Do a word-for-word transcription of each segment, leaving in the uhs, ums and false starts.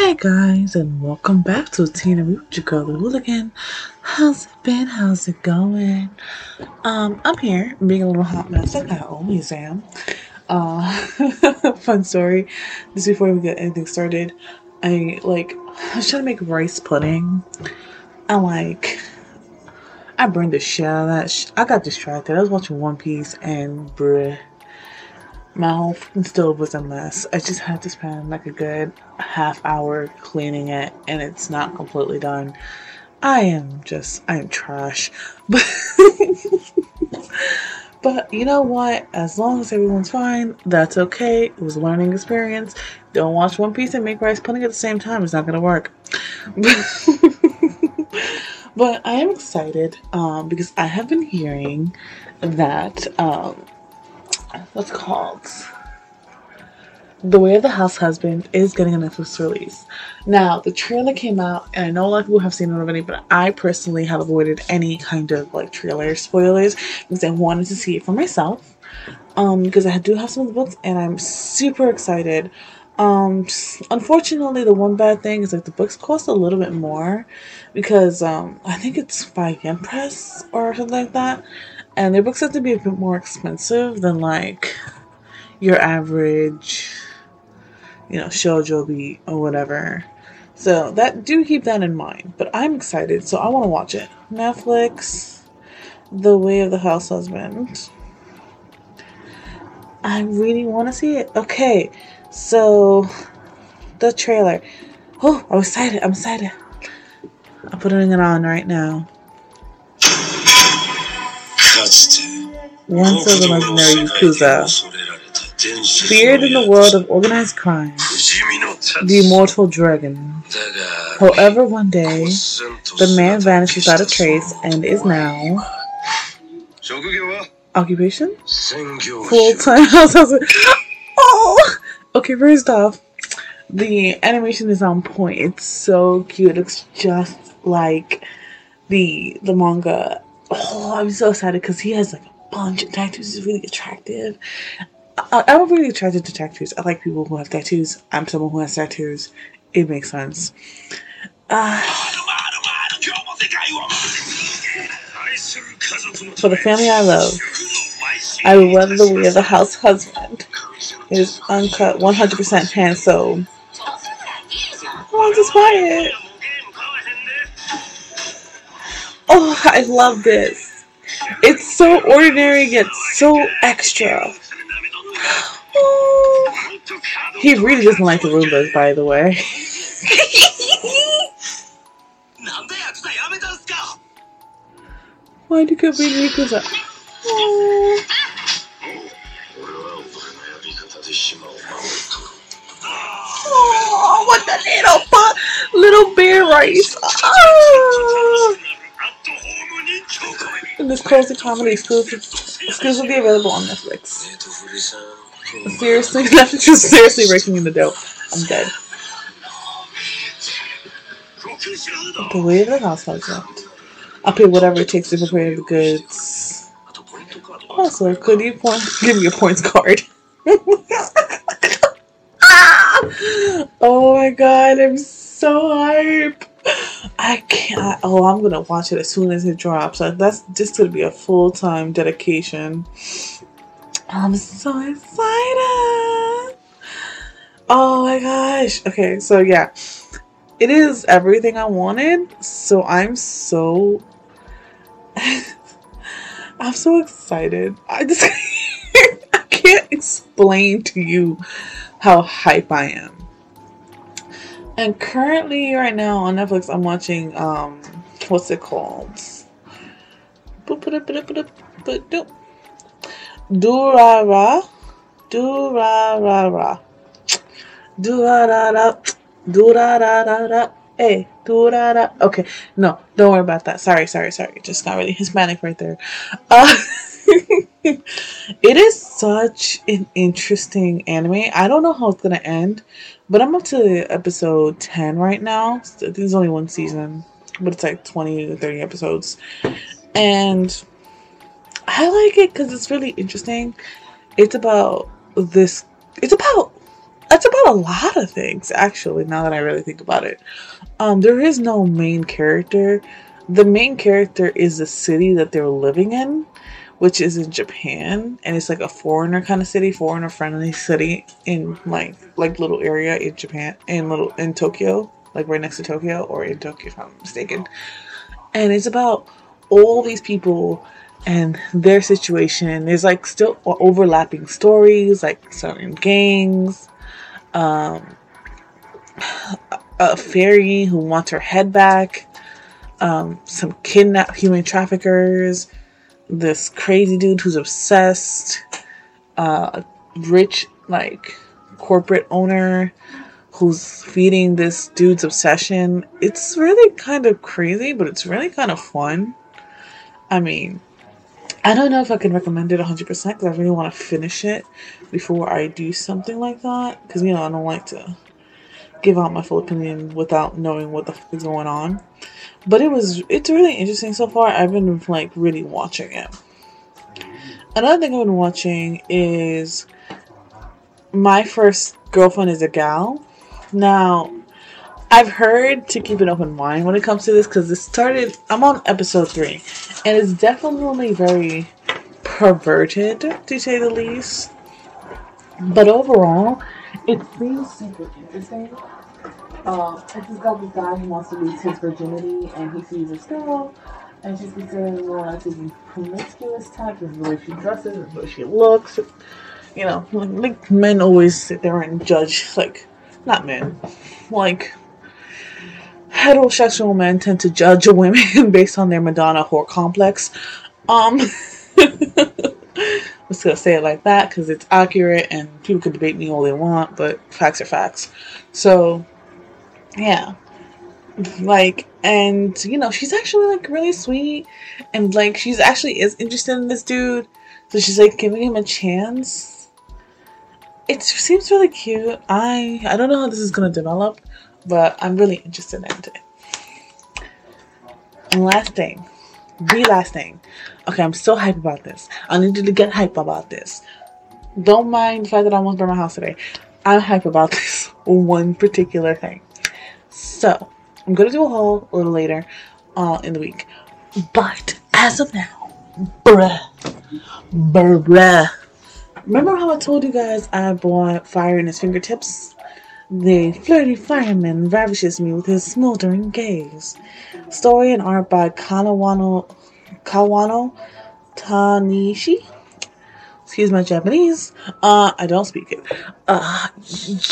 Hey guys, and welcome back to Tina We with your girl, the hooligan. How's it been? How's it going? Um, I'm here being a little hot mess, like I always am. Uh, fun story. Just before we get anything started, I like I was trying to make rice pudding. I like I burned the shit out of that. Sh- I got distracted. I was watching One Piece and bruh. My whole stove was a mess. I just had to spend like a good half hour cleaning it, and it's not completely done. I am just, I am trash. But, but you know what? As long as everyone's fine, that's okay. It was a learning experience. Don't watch One Piece and make rice pudding at the same time. It's not going to work. But I am excited um, because I have been hearing that... Um, what's called The Way of the House Husband is getting a Netflix release. Now, the trailer came out, and I know a lot of people have seen it already, but I personally have avoided any kind of like trailer spoilers because I wanted to see it for myself. Um, because I do have some of the books, and I'm super excited. Um, just, unfortunately, the one bad thing is like the books cost a little bit more because um, I think it's by Yen Press or something like that. And their books have to be a bit more expensive than, like, your average, you know, Shoujo Beat or whatever. So, that do keep that in mind. But I'm excited, so I want to watch it. Netflix, The Way of the House Husband. I really want to see it. Okay, so, the trailer. Oh, I'm excited. I'm excited. I'm putting it on right now. Once of the legendary Yakuza, feared in the world of organized crime, the immortal dragon. However, one day, the man vanished without a trace and is now... Occupation? Full-time house husband. Oh! Okay, first off, the animation is on point. It's so cute. It looks just like the the manga. Oh, I'm so excited because he has like a bunch of tattoos. He's really attractive. I, I'm really attracted to tattoos. I like people who have tattoos. I'm someone who has tattoos. It makes sense. Uh, for the family I love, I love The Way of the House Husband. It is uncut, one hundred percent hand sewn. Oh, I'm just quiet. Oh, I love this. It's so ordinary yet so extra. Oh. He really doesn't like the Roombas, by the way. Why'd you come be Yakuza? Oh. Oh, what the little pot, little bear rice. Oh. And this crazy comedy is exclusively available on Netflix. Seriously, Netflix is seriously raking in the dough. I'm dead. The Way of the House Husband. I'll pay whatever it takes to prepare the goods. Also, could you point, give me a points card? Ah! Oh my god, I'm so hype. I can't. I, oh, I'm gonna watch it as soon as it drops. Like, that's just gonna be a full-time dedication. I'm so excited! Oh my gosh! Okay, so yeah, it is everything I wanted. So I'm so, I'm so excited. I just, I can't explain to you how hype I am. And currently, right now, on Netflix, I'm watching, um, what's it called? Durarara. Durarara. Durarara. Durarara. Hey, Durarara. Okay, no, don't worry about that. Sorry, sorry, sorry. Just not really Hispanic right there. Uh, it is such an interesting anime. I don't know how it's going to end. But I'm up to episode ten right now. So there's only one season, but it's like twenty to thirty episodes. And I like it because it's really interesting. It's about this. It's about That's about a lot of things, actually, now that I really think about it. Um, there is no main character. The main character is the city that they're living in, which is in Japan, and it's like a foreigner kind of city, foreigner friendly city in like like little area in Japan, in little in Tokyo, like right next to Tokyo, or in Tokyo if I'm mistaken. And it's about all these people and their situation. There's like still overlapping stories, like certain gangs, um, a fairy who wants her head back, um, some kidnap human traffickers, this crazy dude who's obsessed, uh, a rich like corporate owner who's feeding this dude's obsession. It's really kind of crazy, but it's really kind of fun. I mean, I don't know if I can recommend it one hundred percent because I really want to finish it before I do something like that. Because, you know, I don't like to give out my full opinion without knowing what the fuck is going on. But it was, it's really interesting so far. I've been, like, really watching it. Another thing I've been watching is My First Girlfriend is a Gal. Now, I've heard to keep an open mind when it comes to this because this started, I'm on episode three, and it's definitely very perverted, to say the least. But overall, it seems super interesting. Um, it's just got this guy who wants to lose his virginity, and he sees this girl, and she's considering more like this promiscuous type of the way she dresses, the way she looks. You know, like, like men always sit there and judge, like, not men, like, heterosexual men tend to judge women based on their Madonna whore complex. Um, I'm just gonna say it like that because it's accurate and people can debate me all they want, but facts are facts. So, yeah, like, and you know, she's actually like really sweet and like she's actually is interested in this dude, so she's like giving him a chance. It seems really cute. I I don't know how this is gonna develop, but I'm really interested in it. And last thing. The last thing. Okay, I'm so hype about this. I need you to get hype about this. Don't mind the fact that I almost burned my house today. I'm hype about this one particular thing. So, I'm going to do a haul a little later uh, in the week. But, as of now, bruh, bruh. Remember how I told you guys I bought Fire in His Fingertips? The flirty fireman ravishes me with his smoldering gaze. Story and art by Kawano, Kawano Tanishi. Excuse my Japanese. Uh, I don't speak it. Uh,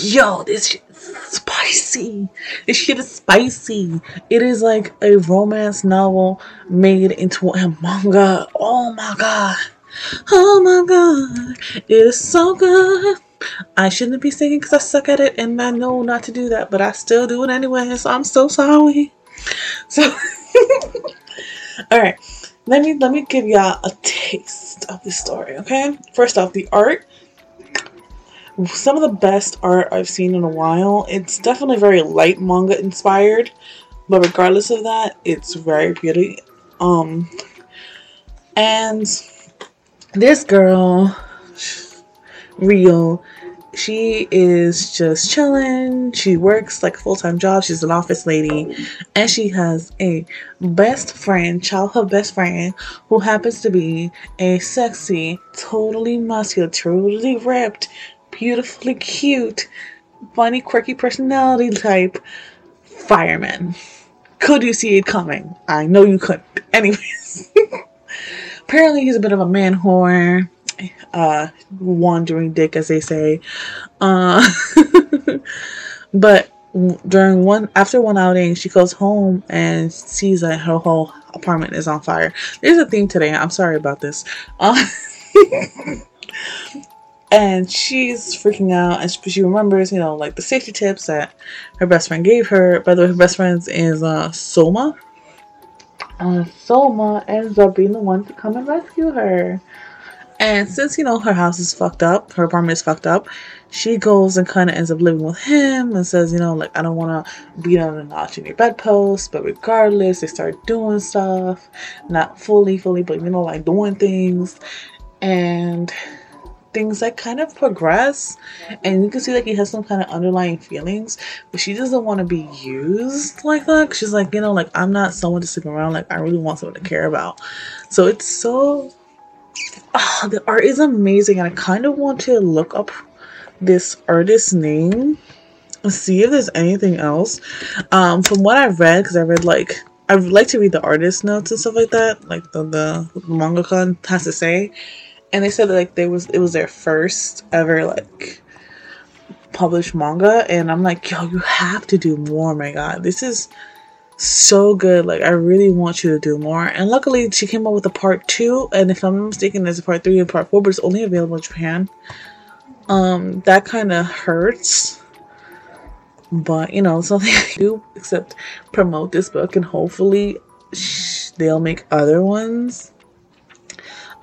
yo, this shit is spicy. This shit is spicy. It is like a romance novel made into a manga. Oh my god. Oh my god. It is so good. I shouldn't be singing because I suck at it and I know not to do that, but I still do it anyway, so I'm so sorry. So alright, let me let me give y'all a taste of this story, okay? First off, the art. Some of the best art I've seen in a while. It's definitely very light manga inspired, but regardless of that, it's very pretty. Um and this girl Real, she is just chilling. She works like a full-time job. She's an office lady, and she has a best friend, childhood best friend, who happens to be a sexy, totally muscular, totally ripped, beautifully cute, funny, quirky personality type fireman. Could you see it coming? I know you couldn't. Anyways, apparently he's a bit of a man whore. Uh, wandering dick, as they say. Uh, but during one after one outing, she goes home and sees that her whole apartment is on fire. There's a theme today. I'm sorry about this. Uh, and she's freaking out, and she, she remembers, you know, like the safety tips that her best friend gave her. By the way, her best friend is uh, Soma. Uh, Soma ends up being the one to come and rescue her. And since, you know, her house is fucked up, her apartment is fucked up, she goes and kind of ends up living with him and says, you know, like, I don't want to beat on a notch in your bedpost. But regardless, they start doing stuff. Not fully, fully, but, you know, like doing things. And things like kind of progress, and you can see like he has some kind of underlying feelings, but she doesn't want to be used like that. She's like, you know, like, I'm not someone to sleep around. Like, I really want someone to care about. So it's so oh, the art is amazing, and I kind of want to look up this artist's name and see if there's anything else. Um, from what I've read, because I read like I like to read the artist notes and stuff like that, like the the mangaka has to say. And they said that, like, there was it was their first ever like published manga, and I'm like, yo, you have to do more. My God, this is so good. Like, I really want you to do more. And luckily, she came up with a part two, and if I'm not mistaken, there's a part three and part four, but it's only available in Japan. Um, that kind of hurts. But, you know, it's nothing I do except promote this book, and hopefully sh- they'll make other ones.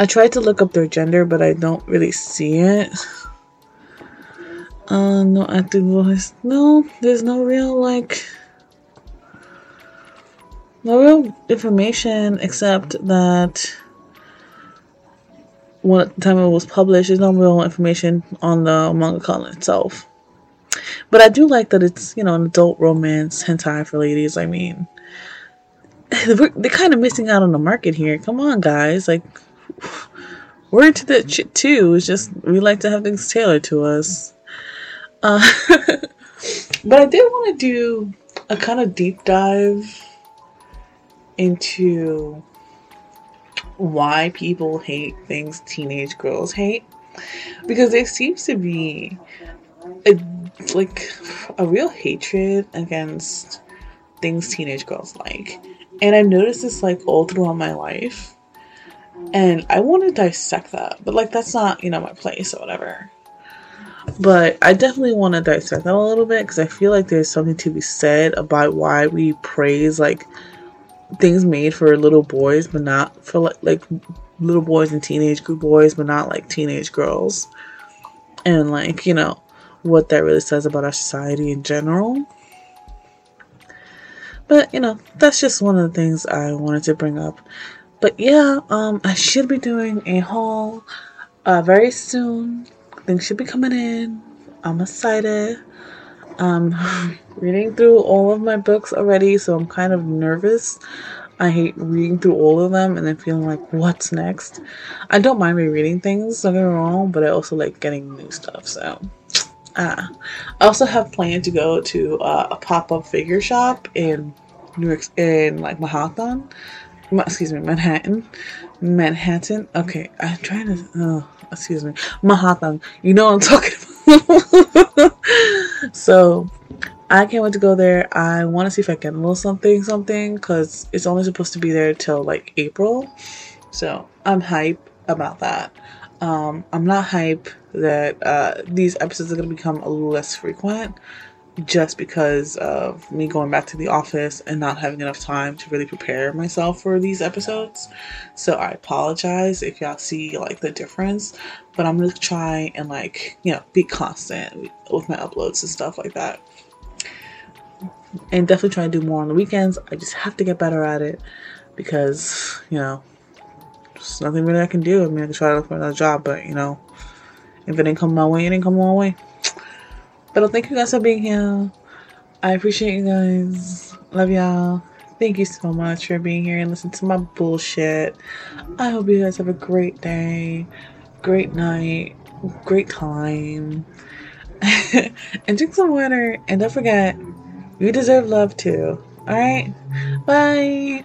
I tried to look up their gender, but I don't really see it. Uh, no active voice. No, there's no real, like, no real information except that when the time it was published, there's no real information on the manga column itself. But I do like that it's, you know, an adult romance hentai for ladies. I mean, they're kind of missing out on the market here. Come on, guys. Like, we're into that shit too. It's just we like to have things tailored to us. Uh, but I did want to do a kind of deep dive into why people hate things teenage girls hate. Because there seems to be a, like a real hatred against things teenage girls like, and I've noticed this like all throughout my life, and I want to dissect that, but like that's not, you know, my place or whatever. But I definitely want to dissect that a little bit, because I feel like there's something to be said about why we praise like things made for little boys, but not for like like little boys and teenage boys, but not like teenage girls, and like, you know, what that really says about our society in general. But, you know, that's just one of the things I wanted to bring up. But yeah, um I should be doing a haul uh very soon. Things should be coming in. I'm excited. Um reading through all of my books already, so I'm kind of nervous. I hate reading through all of them and then feeling like, what's next? I don't mind rereading things, don't get me wrong, but I also like getting new stuff, so Uh, I also have planned to go to uh, a pop-up figure shop in New York, in like Manhattan. Ma- excuse me, Manhattan, Manhattan. Okay, I'm trying to. Oh, excuse me, Manhattan. You know what I'm talking about. So I can't wait to go there. I want to see if I can get a little something, something, because it's only supposed to be there till like April. So I'm hype about that. Um, I'm not hype that uh, these episodes are going to become a little less frequent, just because of me going back to the office and not having enough time to really prepare myself for these episodes. So I apologize if y'all see like the difference, but I'm going to try and like, you know, be constant with my uploads and stuff like that. And definitely try to do more on the weekends. I just have to get better at it, because, you know, there's nothing really I can do. I mean, I can try to look for another job, but, you know, if it didn't come my way, it didn't come my way. But I thank you guys for being here. I appreciate you guys. Love y'all. Thank you so much for being here and listening to my bullshit. I hope you guys have a great day, great night, great time. And drink some water. And don't forget, you deserve love too. Alright? Bye.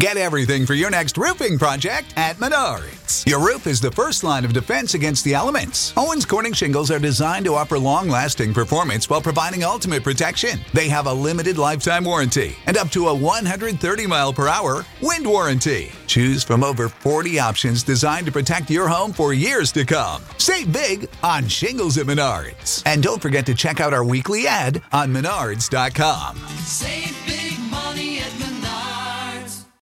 Get everything for your next roofing project at Menards. Your roof is the first line of defense against the elements. Owens Corning shingles are designed to offer long-lasting performance while providing ultimate protection. They have a limited lifetime warranty and up to a one hundred thirty mile per hour wind warranty. Choose from over forty options designed to protect your home for years to come. Save big on shingles at Menards. And don't forget to check out our weekly ad on Menards dot com. Save